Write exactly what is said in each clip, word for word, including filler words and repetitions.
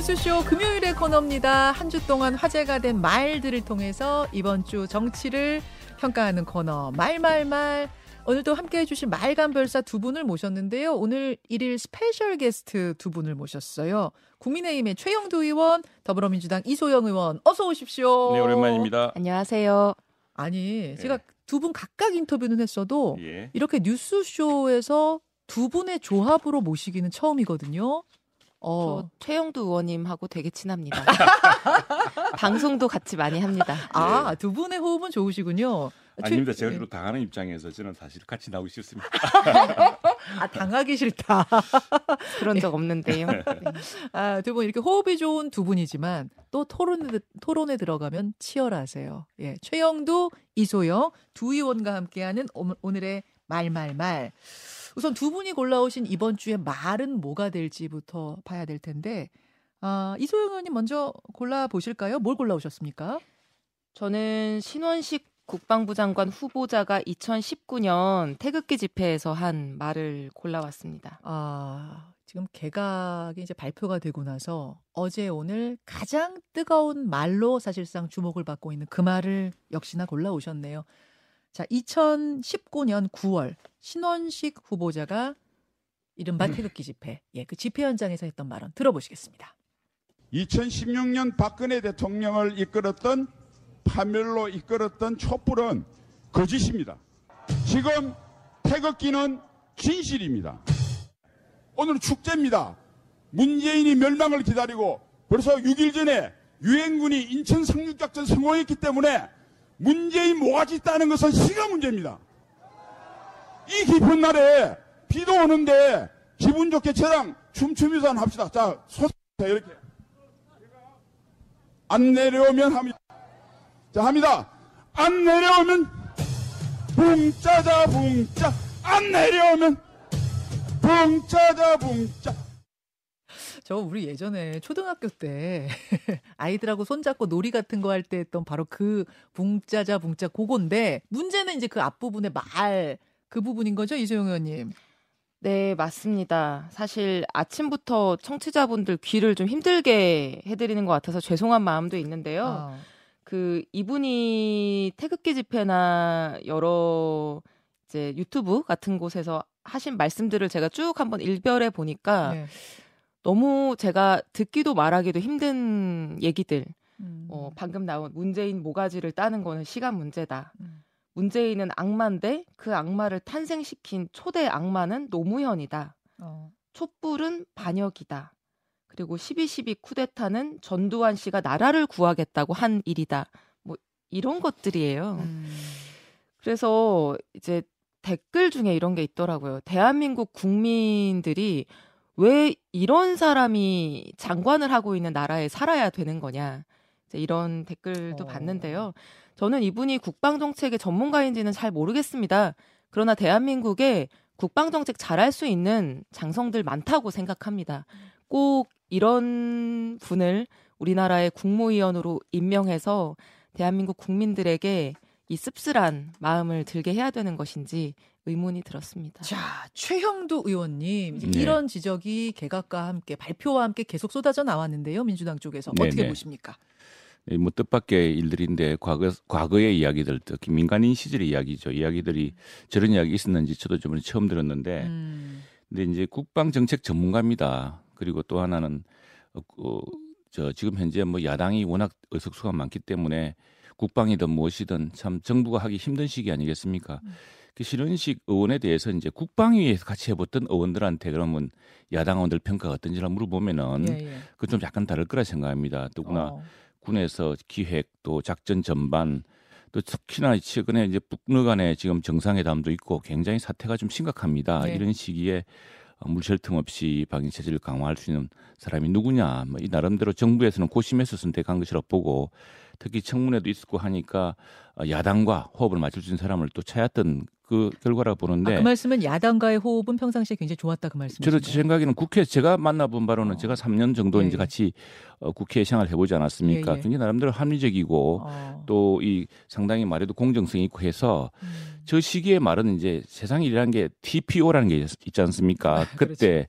뉴스쇼 금요일의 코너입니다. 한 주 동안 화제가 된 말들을 통해서 이번 주 정치를 평가하는 코너 말말말. 오늘도 함께해 주신 말간별사 두 분을 모셨는데요. 오늘 일일 스페셜 게스트 두 분을 모셨어요. 국민의힘의 최형두 의원, 더불어민주당 이소영 의원 어서 오십시오. 네, 오랜만입니다. 안녕하세요. 아니, 제가 예. 두 분 각각 인터뷰는 했어도 예. 이렇게 뉴스쇼에서 두 분의 조합으로 모시기는 처음이거든요. 어. 저 최형두 의원님하고 되게 친합니다. 방송도 같이 많이 합니다. 아, 두 분의 호흡은 좋으시군요. 아닙니다. 제가 주로 당하는 입장에서 저는 사실 같이 나오기 싫습니다. 아, 당하기 싫다. 그런 적 없는데요. 아, 두 분 이렇게 호흡이 좋은 두 분이지만 또 토론에, 토론에 들어가면 치열하세요. 예, 최형두, 이소영 두 의원과 함께하는 오늘의 말말말. 우선 두 분이 골라오신 이번 주에 말은 뭐가 될지부터 봐야 될 텐데 아, 이소영 의원님 먼저 골라보실까요? 뭘 골라오셨습니까? 저는 신원식 국방부 장관 후보자가 이천십구 년 태극기 집회에서 한 말을 골라왔습니다. 아, 지금 개각이 이제 발표가 되고 나서 어제 오늘 가장 뜨거운 말로 사실상 주목을 받고 있는 그 말을 역시나 골라오셨네요. 자, 이천십구 년 구월 신원식 후보자가 이른바 태극기 집회, 예, 그 집회 현장에서 했던 발언 들어보시겠습니다. 이천십육 년 박근혜 대통령을 이끌었던 파멸로 이끌었던 촛불은 거짓입니다. 지금 태극기는 진실입니다. 오늘 축제입니다. 문재인이 멸망을 기다리고 벌써 육 일 전에 유엔군이 인천 상륙작전 성공했기 때문에 문재인 모가지 따는 것은 시가 문제입니다. 이 깊은 날에 비도 오는데 기분 좋게 저랑 춤추면서 합시다. 자, 소스 이렇게 안 내려오면 합니다. 자, 합니다. 안 내려오면 붕짜자 붕짜. 안 내려오면 붕짜자 붕짜. 저 우리 예전에 초등학교 때 아이들하고 손잡고 놀이 같은 거 할 때 했던 바로 그 붕짜자 붕짜 그건데 문제는 이제 그 앞부분의 말 그 부분인 거죠, 이소영 의원님? 네, 맞습니다. 사실 아침부터 청취자분들 귀를 좀 힘들게 해드리는 것 같아서 죄송한 마음도 있는데요. 아. 그 이분이 태극기 집회나 여러 이제 유튜브 같은 곳에서 하신 말씀들을 제가 쭉 한번 일별해 보니까 네. 너무 제가 듣기도 말하기도 힘든 얘기들. 음. 어, 방금 나온 문재인 모가지를 따는 거는 시간 문제다. 음. 문재인은 악마인데 그 악마를 탄생시킨 초대 악마는 노무현이다. 어. 촛불은 반역이다. 그리고 십이 십이 쿠데타는 전두환 씨가 나라를 구하겠다고 한 일이다. 뭐 이런 것들이에요. 음. 그래서 이제 댓글 중에 이런 게 있더라고요. 대한민국 국민들이 왜 이런 사람이 장관을 하고 있는 나라에 살아야 되는 거냐. 이제 이런 댓글도 어. 봤는데요. 저는 이분이 국방정책의 전문가인지는 잘 모르겠습니다. 그러나 대한민국에 국방정책 잘할 수 있는 장성들 많다고 생각합니다. 꼭 이런 분을 우리나라의 국무위원으로 임명해서 대한민국 국민들에게 이 씁쓸한 마음을 들게 해야 되는 것인지 의문이 들었습니다. 자, 최형두 의원님 네. 이런 지적이 개각과 함께 발표와 함께 계속 쏟아져 나왔는데요. 민주당 쪽에서 네네. 어떻게 보십니까? 뭐 뜻밖의 일들인데 과거, 과거의 이야기들, 특히 민간인 시절의 이야기죠. 이야기들이 저런 이야기 있었는지 저도 저번에 처음 들었는데 음. 근데 이제 국방정책 전문가입니다. 그리고 또 하나는 어, 저 지금 현재 뭐 야당이 워낙 의석수가 많기 때문에 국방이든 무엇이든 참 정부가 하기 힘든 시기 아니겠습니까? 음. 그 신원식 의원에 대해서 이제 국방위에서 같이 해봤던 의원들한테 그러면 야당 의원들 평가가 어떤지를 물어보면은 예, 예. 그 좀 약간 다를 거라 생각합니다. 더구나 어. 군에서 기획 또 작전 전반 또 특히나 최근에 이제 북러 간에 지금 정상회담도 있고 굉장히 사태가 좀 심각합니다. 예. 이런 시기에 물샐 틈 없이 방위 체제를 강화할 수 있는 사람이 누구냐. 뭐 이 나름대로 정부에서는 고심해서 선택한 것이라 보고 특히 청문회도 있었고 하니까 야당과 호흡을 맞출 수 있는 사람을 또 찾았던 그 결과라 보는데. 아, 그 말씀은 야당과의 호흡은 평상시에 굉장히 좋았다 그 말씀이신가요? 저도 제 생각에는 국회 제가 만나본 바로는 어. 제가 삼 년 정도 예, 이제 같이 어, 국회 생활을 해보지 않았습니까? 예, 예. 굉장히 나름대로 합리적이고 어. 또 이 상당히 말에도 공정성이 있고 해서 음. 저 시기에 말은 이제 세상일이라는 게 티피오라는 게 있지 않습니까? 그때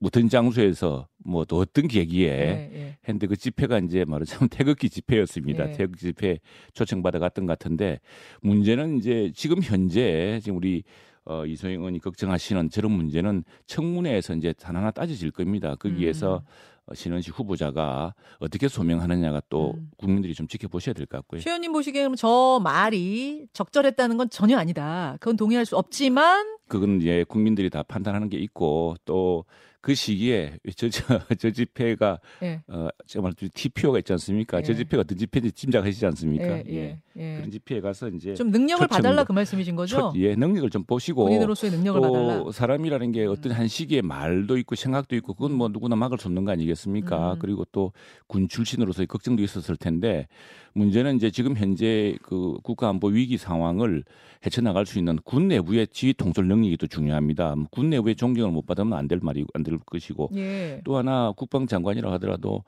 무튼 장소에서 뭐 또 어떤 계기에 네, 예. 했는데 그 집회가 이제 말하자면 태극기 집회였습니다. 네. 태극기 집회 초청받아 갔던 것 같은데 문제는 이제 지금 현재 지금 우리 어, 이소영 의원이 걱정하시는 저런 문제는 청문회에서 이제 단 하나 따져질 겁니다. 거기에서 음. 신원식 후보자가 어떻게 소명하느냐가 또 음. 국민들이 좀 지켜보셔야 될 것 같고요. 최 의원님 보시기에 그럼 저 말이 적절했다는 건 전혀 아니다. 그건 동의할 수 없지만 그건 이제 국민들이 다 판단하는 게 있고 또 그 시기에 저, 저, 저 집회가 예. 어, 제가 말했듯이 티피오가 있지 않습니까? 예. 저 집회가 어떤 집회인지 짐작하시지 않습니까? 예, 예. 예. 그런 집회에 가서 이제 좀 능력을 초청, 봐달라 그 말씀이신 거죠? 초, 예, 능력을 좀 보시고 본인으로서의 능력을 또 봐달라. 사람이라는 게 어떤 한 시기에 말도 있고 생각도 있고 그건 뭐 누구나 막을 수 없는 거 아니겠습니까? 음. 그리고 또 군 출신으로서의 걱정도 있었을 텐데 문제는 이제 지금 현재 그 국가안보 위기 상황을 헤쳐나갈 수 있는 군 내부의 지휘 통솔 능력이 또 중요합니다. 군 내부의 존경을 못 받으면 안 될 말이고 안 될 것이고 예. 또 하나 국방장관이라 하더라도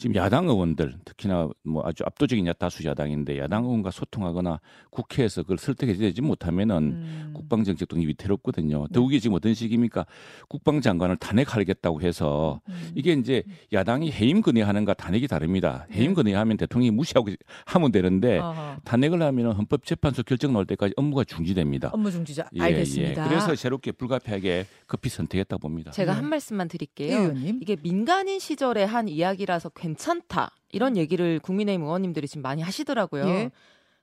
지금 야당 의원들 특히나 뭐 아주 압도적인 다수 야당인데 야당 의원과 소통하거나 국회에서 그걸 설득해내지 못하면은 음. 국방정책 등이 위태롭거든요. 더욱이 지금 어떤 시기입니까? 국방장관을 탄핵하겠다고 해서 음. 이게 이제 야당이 해임 건의하는가 탄핵이 다릅니다. 해임 건의하면 대통령이 무시하고 하면 되는데 아하. 탄핵을 하면은 헌법재판소 결정 나올 때까지 업무가 중지됩니다. 업무 중지자. 예, 알겠습니다. 예. 그래서 새롭게 불가피하게 급히 선택했다 봅니다. 제가 한 말씀만 드릴게요. 예, 의원님. 이게 민간인 시절에 한 이야기라서 괜찮다 이런 얘기를 국민의힘 의원님들이 지금 많이 하시더라고요. 예.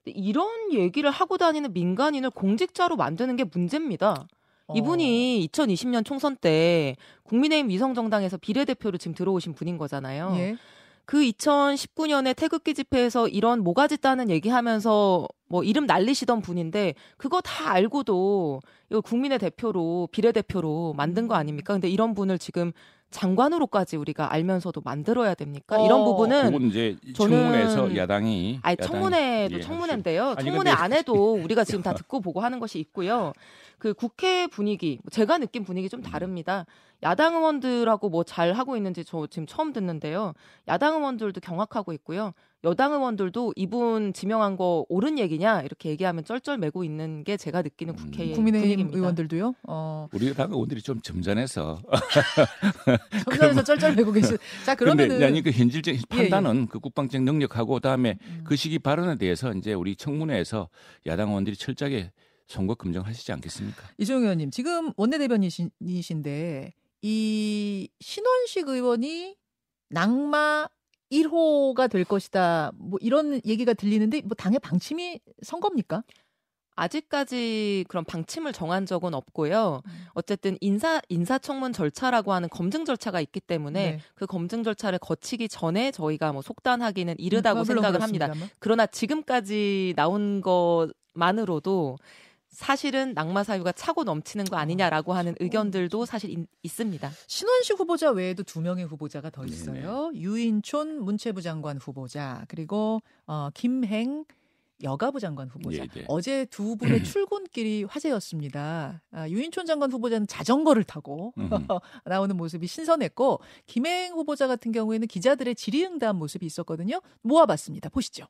이런 얘기를 하고 다니는 민간인을 공직자로 만드는 게 문제입니다. 어. 이분이 이천이십 년 총선 때 국민의힘 위성정당에서 비례대표로 지금 들어오신 분인 거잖아요. 예. 그 이천십구 년에 태극기 집회에서 이런 모가지 따는 얘기하면서 뭐 이름 날리시던 분인데 그거 다 알고도 이거 국민의 대표로 비례대표로 만든 거 아닙니까? 근데 이런 분을 지금 장관으로까지 우리가 알면서도 만들어야 됩니까? 어, 이런 부분은 그건 이제 청문회에서 야당이 아니 청문회도 야당이, 청문회인데요. 예, 청문회 아니, 근데... 안에도 우리가 지금 다 듣고 보고 하는 것이 있고요. 그 국회 분위기 제가 느낀 분위기 좀 다릅니다. 야당 의원들하고 뭐 잘 하고 있는지 저 지금 처음 듣는데요. 야당 의원들도 경악하고 있고요. 여당 의원들도 이분 지명한 거 옳은 얘기냐 이렇게 얘기하면 쩔쩔매고 있는 게 제가 느끼는 국회의 음, 국민의힘 분위기입니다. 의원들도요? 어... 우리 당 의원들이 좀 점잖해서 점잖해서 쩔쩔매고 계신. 자 그러면은 아니 그 현실적인 판단은 예, 예. 그 국방적 능력하고 그다음에 음. 그 시기 발언에 대해서 이제 우리 청문회에서 야당 의원들이 철저하게 선거 검증하시지 않겠습니까? 이종용 의원님 지금 원내대변인이신데 이 신원식 의원이 낙마 일 호가 될 것이다. 뭐 이런 얘기가 들리는데 뭐 당의 방침이 선 겁니까? 아직까지 그런 방침을 정한 적은 없고요. 어쨌든 인사 인사청문 절차라고 하는 검증 절차가 있기 때문에 네. 그 검증 절차를 거치기 전에 저희가 뭐 속단하기는 이르다고 생각을 합니다. 그러나 지금까지 나온 것만으로도 사실은 낙마 사유가 차고 넘치는 거 아니냐라고 하는 의견들도 사실 인, 있습니다. 신원식 후보자 외에도 두 명의 후보자가 더 있어요. 네네. 유인촌 문체부 장관 후보자 그리고 어, 김행 여가부 장관 후보자. 네네. 어제 두 분의 출근길이 화제였습니다. 아, 유인촌 장관 후보자는 자전거를 타고 나오는 모습이 신선했고 김행 후보자 같은 경우에는 기자들의 질의응답 모습이 있었거든요. 모아봤습니다. 보시죠.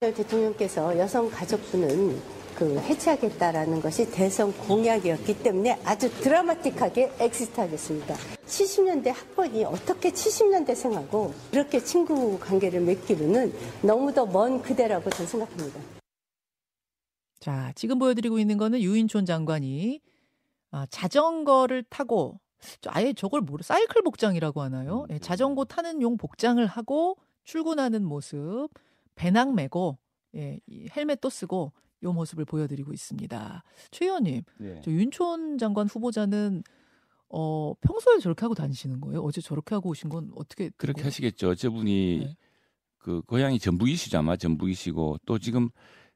대통령께서 여성가족부는 그 해체하겠다라는 것이 대선 공약이었기 때문에 아주 드라마틱하게 엑시트하겠습니다. 칠십 년대 학번이 어떻게 칠십 년대 생하고 그렇게 친구 관계를 맺기로는 너무 더 먼 그대라고 저는 생각합니다. 자, 지금 보여드리고 있는 거는 유인촌 장관이 자전거를 타고 아예 저걸 모르 사이클 복장이라고 하나요? 예, 자전거 타는 용 복장을 하고 출근하는 모습. 배낭 메고 예, 헬멧도 쓰고 이 모습을 보여드리고 있습니다. 최 의원님, 네. 저 윤촌 장관 후보자는 어, 평소에 저렇게 하고 다니시는 거예요? 어제 저렇게 하고 오신 건 어떻게? 그렇게 듣고... 하시겠죠. 저분이 네. 그 고향이 전북이시죠, 아마 전북이시고 또 지금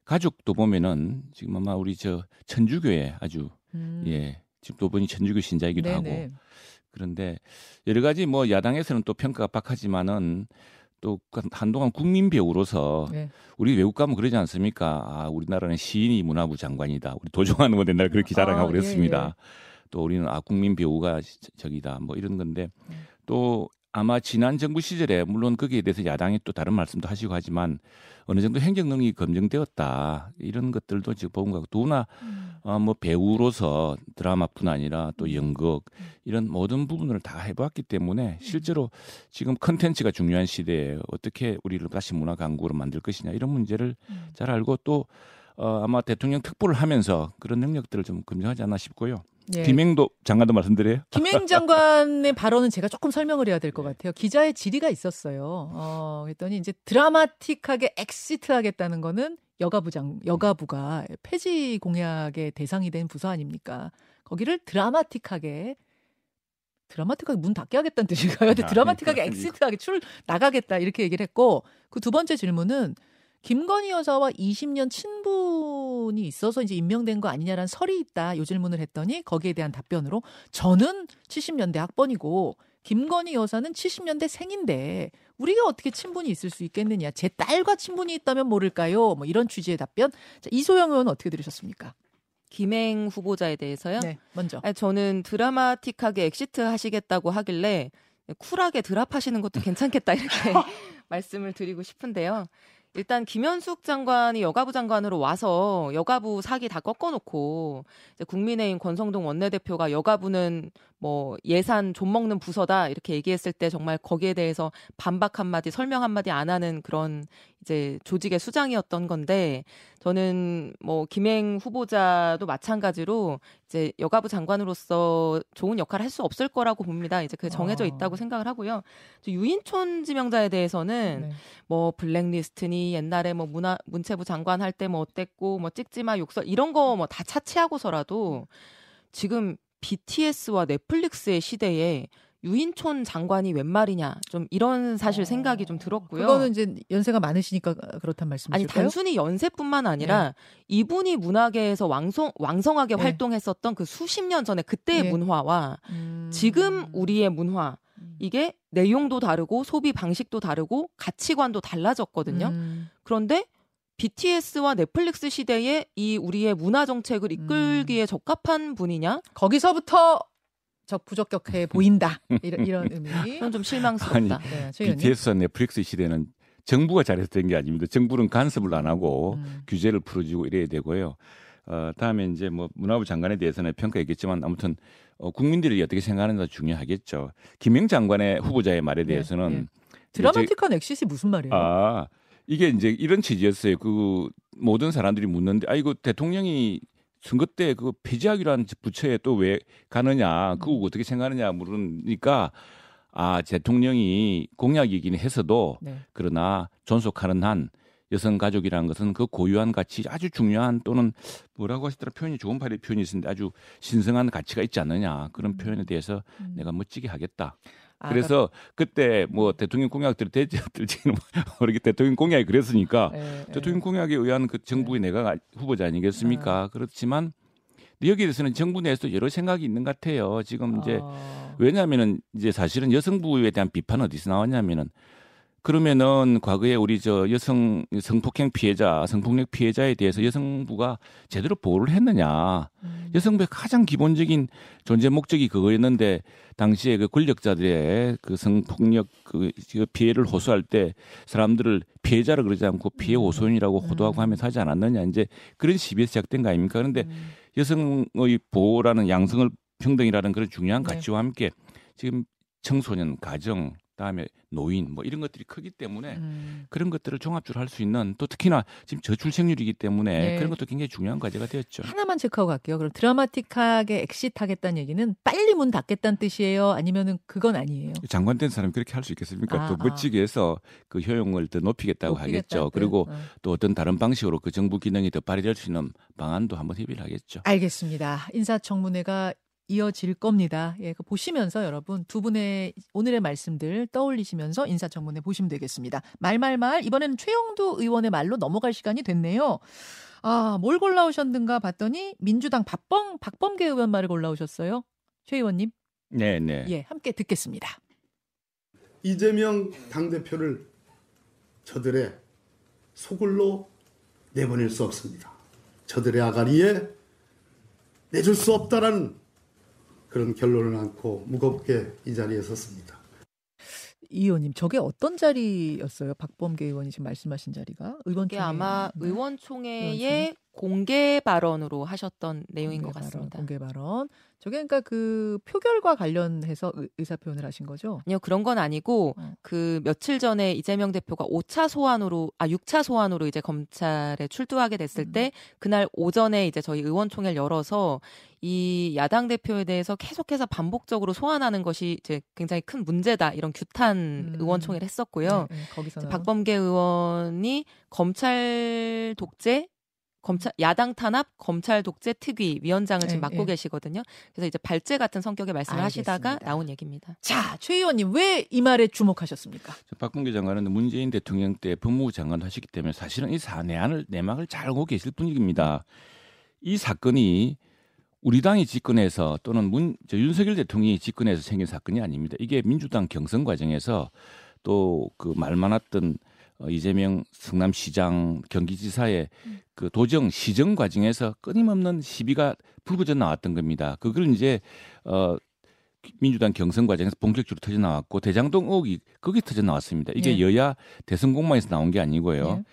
가족도 보면은 지금 아마 우리 저 천주교에 아주 음. 예, 지금 또 분이 천주교 신자이기도 네네. 하고 그런데 여러 가지 뭐 야당에서는 또 평가가 박하지만은. 또 한동안 국민 배우로서 네. 우리 외국 가면 그러지 않습니까? 아, 우리나라는 시인이 문화부 장관이다. 우리 도종환 의원 옛날 그렇게 자랑하고 아, 그랬습니다. 예, 예. 또 우리는 아 국민 배우가 저기다 뭐 이런 건데 음. 또 아마 지난 정부 시절에 물론 거기에 대해서 야당이 또 다른 말씀도 하시고 하지만 어느 정도 행정 능력이 검증되었다 이런 것들도 지금 보는 것 같고 또 하나 음. 어, 뭐 배우로서 드라마뿐 아니라 또 연극 이런 모든 부분을 다 해봤기 때문에 실제로 지금 컨텐츠가 중요한 시대에 어떻게 우리를 다시 문화 강국으로 만들 것이냐 이런 문제를 잘 알고 또 어, 아마 대통령 특보를 하면서 그런 능력들을 좀 검증하지 않나 싶고요. 네. 김행도 장관도 말씀드려요. 김행 장관의 발언은 제가 조금 설명을 해야 될 것 같아요. 기자의 질의가 있었어요. 어, 그랬더니 이제 드라마틱하게 엑시트 하겠다는 거는 여가부장, 여가부가 폐지 공약의 대상이 된 부서 아닙니까? 거기를 드라마틱하게 드라마틱하게 문 닫게 하겠다는 뜻인가요? 근데 드라마틱하게 엑시트하게 출 나가겠다 이렇게 얘기를 했고 그 두 번째 질문은 김건희 여사와 이십 년 친분이 있어서 이제 임명된 거 아니냐라는 설이 있다. 요 질문을 했더니 거기에 대한 답변으로 저는 칠십 년대 학번이고 김건희 여사는 칠십 년대 생인데 우리가 어떻게 친분이 있을 수 있겠느냐. 제 딸과 친분이 있다면 모를까요? 뭐 이런 취지의 답변. 자, 이소영 의원은 어떻게 들으셨습니까? 김행 후보자에 대해서요? 네, 먼저. 아니, 저는 드라마틱하게 엑시트 하시겠다고 하길래 쿨하게 드랍하시는 것도 괜찮겠다 이렇게 말씀을 드리고 싶은데요. 일단 김현숙 장관이 여가부 장관으로 와서 여가부 사기 다 꺾어놓고 이제 국민의힘 권성동 원내대표가 여가부는 뭐 예산 좀 먹는 부서다 이렇게 얘기했을 때 정말 거기에 대해서 반박 한마디 설명 한마디 안 하는 그런 이제 조직의 수장이었던 건데 저는 뭐 김행 후보자도 마찬가지로 이제 여가부 장관으로서 좋은 역할을 할 수 없을 거라고 봅니다. 이제 그게 정해져 있다고 생각을 하고요. 유인촌 지명자에 대해서는 네. 뭐 블랙리스트니 옛날에 뭐 문화 문체부 장관 할 때 뭐 어땠고 뭐 찍지마 욕설 이런 거 뭐 다 차치하고서라도 지금 비티에스와 넷플릭스의 시대에 유인촌 장관이 웬 말이냐 좀 이런 사실 생각이 좀 들었고요. 그거는 이제 연세가 많으시니까 그렇단 말씀이실까요? 아니 단순히 연세뿐만 아니라 네. 이분이 문화계에서 왕성, 왕성하게 네. 활동했었던 그 수십 년 전에 그때의 네. 문화와 음... 지금 우리의 문화 이게 내용도 다르고 소비 방식도 다르고 가치관도 달라졌거든요. 음... 그런데 비티에스와 넷플릭스 시대에 이 우리의 문화 정책을 이끌기에 음... 적합한 분이냐? 거기서부터 부적격해 보인다. 이런, 이런 의미. 저는 좀 실망스럽다. 네, 비티에스와 넷플릭스 시대는 정부가 잘해서 된 게 아닙니다. 정부는 간섭을 안 하고 음. 규제를 풀어주고 이래야 되고요. 어, 다음에 이제 뭐 문화부 장관에 대해서는 평가했겠지만 아무튼 어, 국민들이 어떻게 생각하는지가 중요하겠죠. 김행 장관의 후보자의 말에 대해서는 네, 네. 드라마틱한 엑시트 무슨 말이에요? 아, 이게 이제 이런 취지였어요. 그 모든 사람들이 묻는데 아 이거 대통령이 선거 때 그 폐지하기라는 부처에 또 왜 가느냐, 그거 어떻게 생각하느냐 물으니까 아 대통령이 공약이긴 해서도 네. 그러나 존속하는 한 여성 가족이라는 것은 그 고유한 가치 아주 중요한 또는 뭐라고 하시더라 표현이 좋은 표현이 있는데 아주 신성한 가치가 있지 않느냐 그런 표현에 대해서 음. 내가 멋지게 하겠다. 아, 그래서 그럼... 그때 뭐 대통령 공약들이 될지 안 될지는 모르겠 대통령 공약이 그랬으니까 에, 에. 대통령 공약에 의한 그 정부의 내각 후보자 아니겠습니까? 에. 그렇지만 여기에 대해서는 정부 내에서도 여러 생각이 있는 것 같아요. 지금 이제 어... 왜냐하면은 이제 사실은 여성부에 대한 비판 어디서 나왔냐면은 그러면은 과거에 우리 저 여성 성폭행 피해자, 성폭력 피해자에 대해서 여성부가 제대로 보호를 했느냐? 음. 여성부의 가장 기본적인 존재 목적이 그거였는데 당시에 그 권력자들의 그 성폭력 그 피해를 호소할 때 사람들을 피해자라 그러지 않고 피해 호소인이라고 호도하고 하면서 하지 않았느냐? 이제 그런 시비에서 시작된 거 아닙니까? 그런데 음. 여성의 보호라는 양성을 평등이라는 그런 중요한 가치와 네. 함께 지금 청소년, 가정 다음에 노인 뭐 이런 것들이 크기 때문에 음. 그런 것들을 종합적으로 할 수 있는 또 특히나 지금 저출생률이기 때문에 네. 그런 것도 굉장히 중요한 과제가 되었죠. 하나만 체크하고 갈게요. 그럼 드라마틱하게 엑시트하겠다는 얘기는 빨리 문 닫겠다는 뜻이에요? 아니면은 그건 아니에요? 장관 된 사람이 그렇게 할 수 있겠습니까? 아, 또 멋지게 해서 그 효용을 더 높이겠다고 하겠죠. 그리고 어. 또 어떤 다른 방식으로 그 정부 기능이 더 발휘될 수 있는 방안도 한번 협의를 하겠죠. 알겠습니다. 인사청문회가 이어질 겁니다. 예, 보시면서 여러분 두 분의 오늘의 말씀들 떠올리시면서 인사청문회 보시면 되겠습니다. 말말말 이번에는 최형두 의원의 말로 넘어갈 시간이 됐네요. 아, 뭘 골라오셨는가 봤더니 민주당 박범, 박범계 의원 말을 골라오셨어요. 최 의원님. 네네. 예, 함께 듣겠습니다. 이재명 당대표를 저들의 소굴로 내보낼 수 없습니다. 저들의 아가리에 내줄 수 없다라는 그런 결론을 안고 무겁게 이 자리에 섰습니다. 이 의원님, 저게 어떤 자리였어요? 박범계 의원이 지금 말씀하신 자리가? 의원총회 아마 의원총회의 공개 발언으로 하셨던 내용인 것 같습니다. 발언, 공개 발언. 저게 그러니까 그 표결과 관련해서 의사 표현을 하신 거죠? 아니요. 그런 건 아니고 어. 그 며칠 전에 이재명 대표가 오 차 소환으로 아 육 차 소환으로 이제 검찰에 출두하게 됐을 음. 때 그날 오전에 이제 저희 의원총회를 열어서 이 야당 대표에 대해서 계속해서 반복적으로 소환하는 것이 이제 굉장히 큰 문제다. 이런 규탄 음. 의원총회를 했었고요. 네, 네, 거기서는 박범계 의원이 검찰 독재 검찰 야당 탄압 검찰 독재 특위 위원장을 지금 맡고 예, 예. 계시거든요. 그래서 이제 발제 같은 성격의 말씀을 알겠습니다. 하시다가 나온 얘기입니다. 자, 최 의원님 왜 이 말에 주목하셨습니까? 박범계 장관은 문재인 대통령 때 법무부 장관 하시기 때문에 사실은 이 사내안을 내막을 잘 알고 계실 분입니다. 이 사건이 우리 당이 집권해서 또는 문 저 윤석열 대통령이 집권해서 생긴 사건이 아닙니다. 이게 민주당 경선 과정에서 또 그 말 많았던 이재명 성남시장 경기지사의 그 도정 시정 과정에서 끊임없는 시비가 불거져 나왔던 겁니다. 그걸 이제 어, 민주당 경선 과정에서 본격적으로 터져 나왔고 대장동 의혹이 거기 터져 나왔습니다. 이게 네. 여야 대선 공방에서 나온 게 아니고요. 네.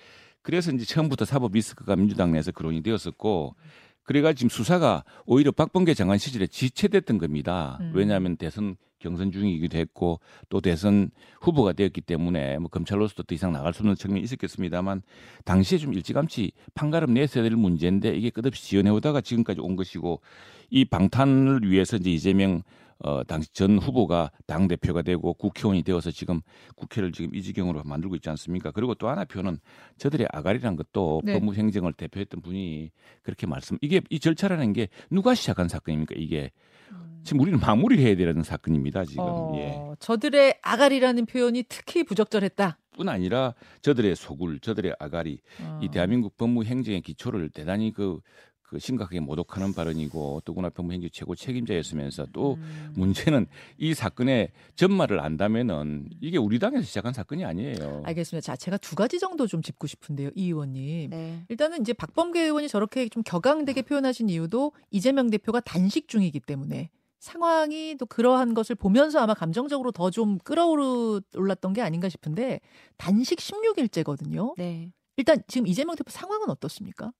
그래서 이제 처음부터 사법 리스크가 민주당 내에서 거론이 되었었고 그래가 지금 수사가 오히려 박범계 장관 시절에 지체됐던 겁니다. 음. 왜냐하면 대선 경선 중이기도 했고 또 대선 후보가 되었기 때문에 뭐 검찰로서도 더 이상 나갈 수 없는 측면이 있었겠습니다만 당시에 좀 일찌감치 판가름 내세야 될 문제인데 이게 끝없이 지연해오다가 지금까지 온 것이고 이 방탄을 위해서 이제 이재명 어, 당시 전 후보가 당대표가 되고 국회의원이 되어서 지금 국회를 지금 이 지경으로 만들고 있지 않습니까? 그리고 또 하나 표현은 저들의 아가리라는 것도 네. 법무행정을 대표했던 분이 그렇게 말씀. 이게 이 절차라는 게 누가 시작한 사건입니까? 이게 음. 지금 우리는 마무리를 해야 되는 사건입니다. 지금. 어, 예. 저들의 아가리라는 표현이 특히 부적절했다. 뿐 아니라 저들의 소굴, 저들의 아가리. 어. 이 대한민국 법무행정의 기초를 대단히 그 그 심각하게 모독하는 발언이고 또 군합병무행주 최고 책임자였으면서 또 음. 문제는 이 사건의 전말을 안다면은 이게 우리 당에서 시작한 사건이 아니에요. 알겠습니다. 자, 제가 두 가지 정도 좀 짚고 싶은데요, 이 의원님. 네. 일단은 이제 박범계 의원이 저렇게 좀 격앙되게 표현하신 이유도 이재명 대표가 단식 중이기 때문에 상황이 또 그러한 것을 보면서 아마 감정적으로 더 좀 끌어올랐던 게 아닌가 싶은데 단식 십육 일째거든요. 네. 일단 지금 이재명 대표 상황은 어떻습니까?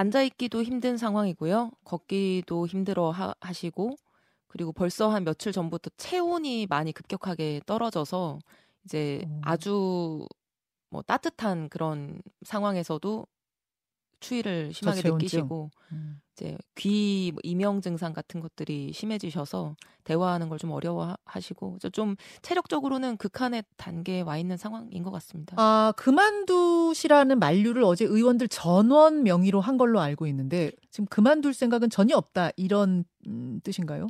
앉아있기도 힘든 상황이고요. 걷기도 힘들어 하, 하시고 그리고 벌써 한 며칠 전부터 체온이 많이 급격하게 떨어져서 이제 음. 아주 뭐 따뜻한 그런 상황에서도 추위를 심하게 저체온증. 느끼시고 음. 이제 귀 이명 증상 같은 것들이 심해지셔서 대화하는 걸 좀 어려워하시고 좀 체력적으로는 극한의 단계에 와 있는 상황인 것 같습니다. 아 그만두시라는 만류를 어제 의원들 전원 명의로 한 걸로 알고 있는데 지금 그만둘 생각은 전혀 없다 이런 음, 뜻인가요?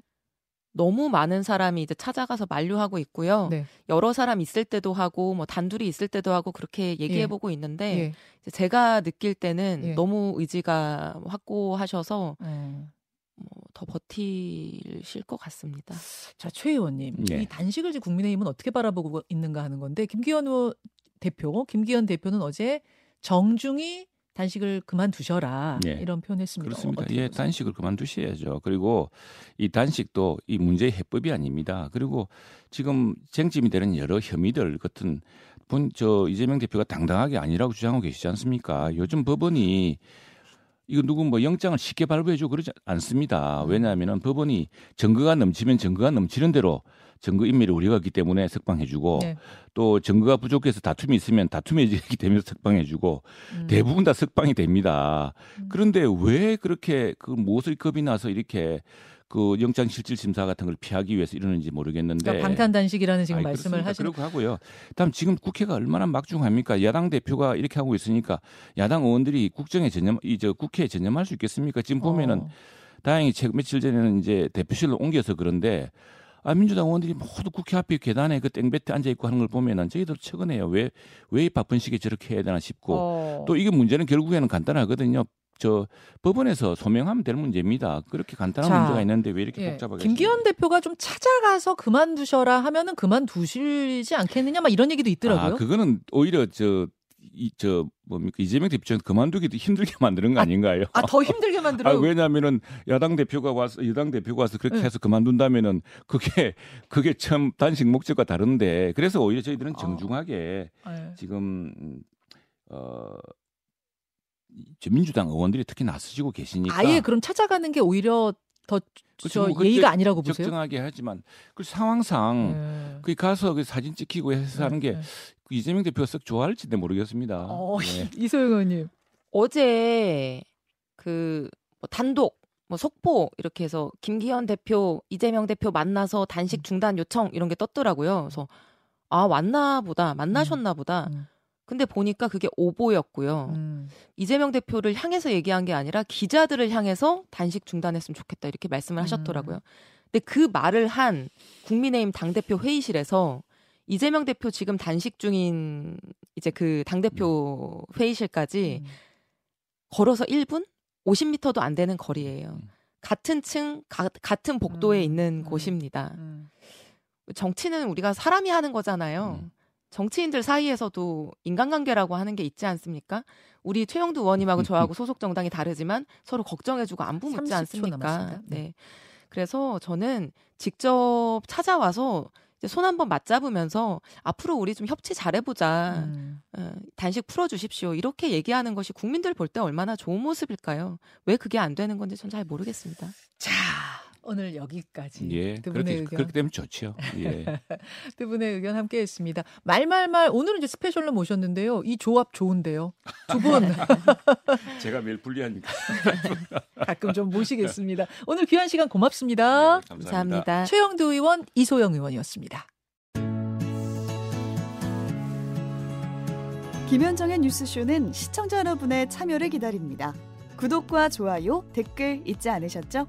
너무 많은 사람이 이제 찾아가서 만류하고 있고요. 네. 여러 사람 있을 때도 하고 뭐 단둘이 있을 때도 하고 그렇게 얘기해보고 예. 있는데 예. 이제 제가 느낄 때는 예. 너무 의지가 확고하셔서 음. 뭐 더 버티실 것 같습니다. 자, 최 의원님. 네. 이 단식을 지금 국민의힘은 어떻게 바라보고 있는가 하는 건데 김기현 의원 대표, 김기현 대표는 어제 정중히 단식을 그만두셔라 예. 이런 표현했습니다. 그렇습니다. 예, 보세요? 단식을 그만두셔야죠. 그리고 이 단식도 이 문제의 해법이 아닙니다. 그리고 지금 쟁점이 되는 여러 혐의들 같은 분, 저 이재명 대표가 당당하게 아니라고 주장하고 계시지 않습니까? 요즘 법원이 이거 누구 뭐 영장을 쉽게 발부해주고 그러지 않습니다. 왜냐하면 법원이 증거가 넘치면 증거가 넘치는 대로 증거 인멸이 우려가 있기 때문에 석방해주고 네. 또 증거가 부족해서 다툼이 있으면 다툼이 있기 때문에 석방해주고 음. 대부분 다 석방이 됩니다. 음. 그런데 왜 그렇게 그 무엇을 겁이 나서 이렇게 그 영장 실질 심사 같은 걸 피하기 위해서 이러는지 모르겠는데 그러니까 방탄 단식이라는 지금 아니, 말씀을 하시는 그렇고 하고요. 다음 지금 국회가 얼마나 막중합니까? 야당 대표가 이렇게 하고 있으니까 야당 의원들이 국정에 전념 이 저 국회에 전념할 수 있겠습니까? 지금 보면은 어. 다행히 최근 며칠 전에는 이제 대표실로 옮겨서 그런데. 아, 민주당 의원들이 모두 국회 앞에 계단에 그 땡볕에 앉아있고 하는 걸 보면 저희도 측은해요. 왜, 왜 이 바쁜 시기에 저렇게 해야 되나 싶고 어. 또 이게 문제는 결국에는 간단하거든요. 저 법원에서 소명하면 될 문제입니다. 그렇게 간단한 자, 문제가 있는데 왜 이렇게 예. 복잡하게 김기현 대표가 좀 찾아가서 그만두셔라 하면은 그만두시지 않겠느냐 막 이런 얘기도 있더라고요. 아, 그거는 오히려 저 이 저 뭡니까 이재명 대표는 그만두기도 힘들게 만드는 거 아닌가요? 아, 더 힘들게 만들어요. 아, 왜냐하면은 야당 대표가 와서 여당 대표가 와서 그렇게 네. 해서 그만둔다면은 그게 그게 참 단식 목적과 다른데 그래서 오히려 저희들은 정중하게 어. 네. 지금 어. 민주당 의원들이 특히 나서시고 계시니까 아예 그럼 찾아가는 게 오히려 더 저 예의가 아니라고 보세요? 적정하게 하지만 그 상황상 네. 그 가서 그 사진 찍히고 해서 하는 게 네. 이재명 대표가 썩 좋아할지도 모르겠습니다. 어, 네. 이소영 의원님 어제 그 뭐 단독 뭐 속보 이렇게 해서 김기현 대표, 이재명 대표 만나서 단식 중단 요청 이런 게 떴더라고요. 그래서 아 왔나 보다, 만나셨나 보다. 음. 음. 근데 보니까 그게 오보였고요. 음. 이재명 대표를 향해서 얘기한 게 아니라 기자들을 향해서 단식 중단했으면 좋겠다 이렇게 말씀을 하셨더라고요. 음. 근데 그 말을 한 국민의힘 당대표 회의실에서 이재명 대표 지금 단식 중인 이제 그 당대표 회의실까지 음. 걸어서 일 분? 오십 미터도 안 되는 거리예요. 음. 같은 층, 가, 같은 복도에 음. 있는 음. 곳입니다. 음. 정치는 우리가 사람이 하는 거잖아요. 음. 정치인들 사이에서도 인간관계라고 하는 게 있지 않습니까? 우리 최형두 의원님하고 저하고 소속 정당이 다르지만 서로 걱정해주고 안부 묻지 않습니까? 네. 그래서 저는 직접 찾아와서 손 한번 맞잡으면서 앞으로 우리 좀 협치 잘해보자. 음. 어, 단식 풀어주십시오. 이렇게 얘기하는 것이 국민들 볼 때 얼마나 좋은 모습일까요? 왜 그게 안 되는 건지 전 잘 모르겠습니다. 자. 오늘 여기까지 예, 두 분의 그렇게, 의견. 그렇게 되면 좋죠. 예. 두 분의 의견 함께했습니다. 말말말 오늘은 이제 스페셜로 모셨는데요. 이 조합 좋은데요. 두 분. 제가 매일 불리하니까. 가끔 좀 모시겠습니다. 오늘 귀한 시간 고맙습니다. 네, 감사합니다. 감사합니다. 최형두 의원, 이소영 의원이었습니다. 김현정의 뉴스쇼는 시청자 여러분의 참여를 기다립니다. 구독과 좋아요, 댓글 잊지 않으셨죠?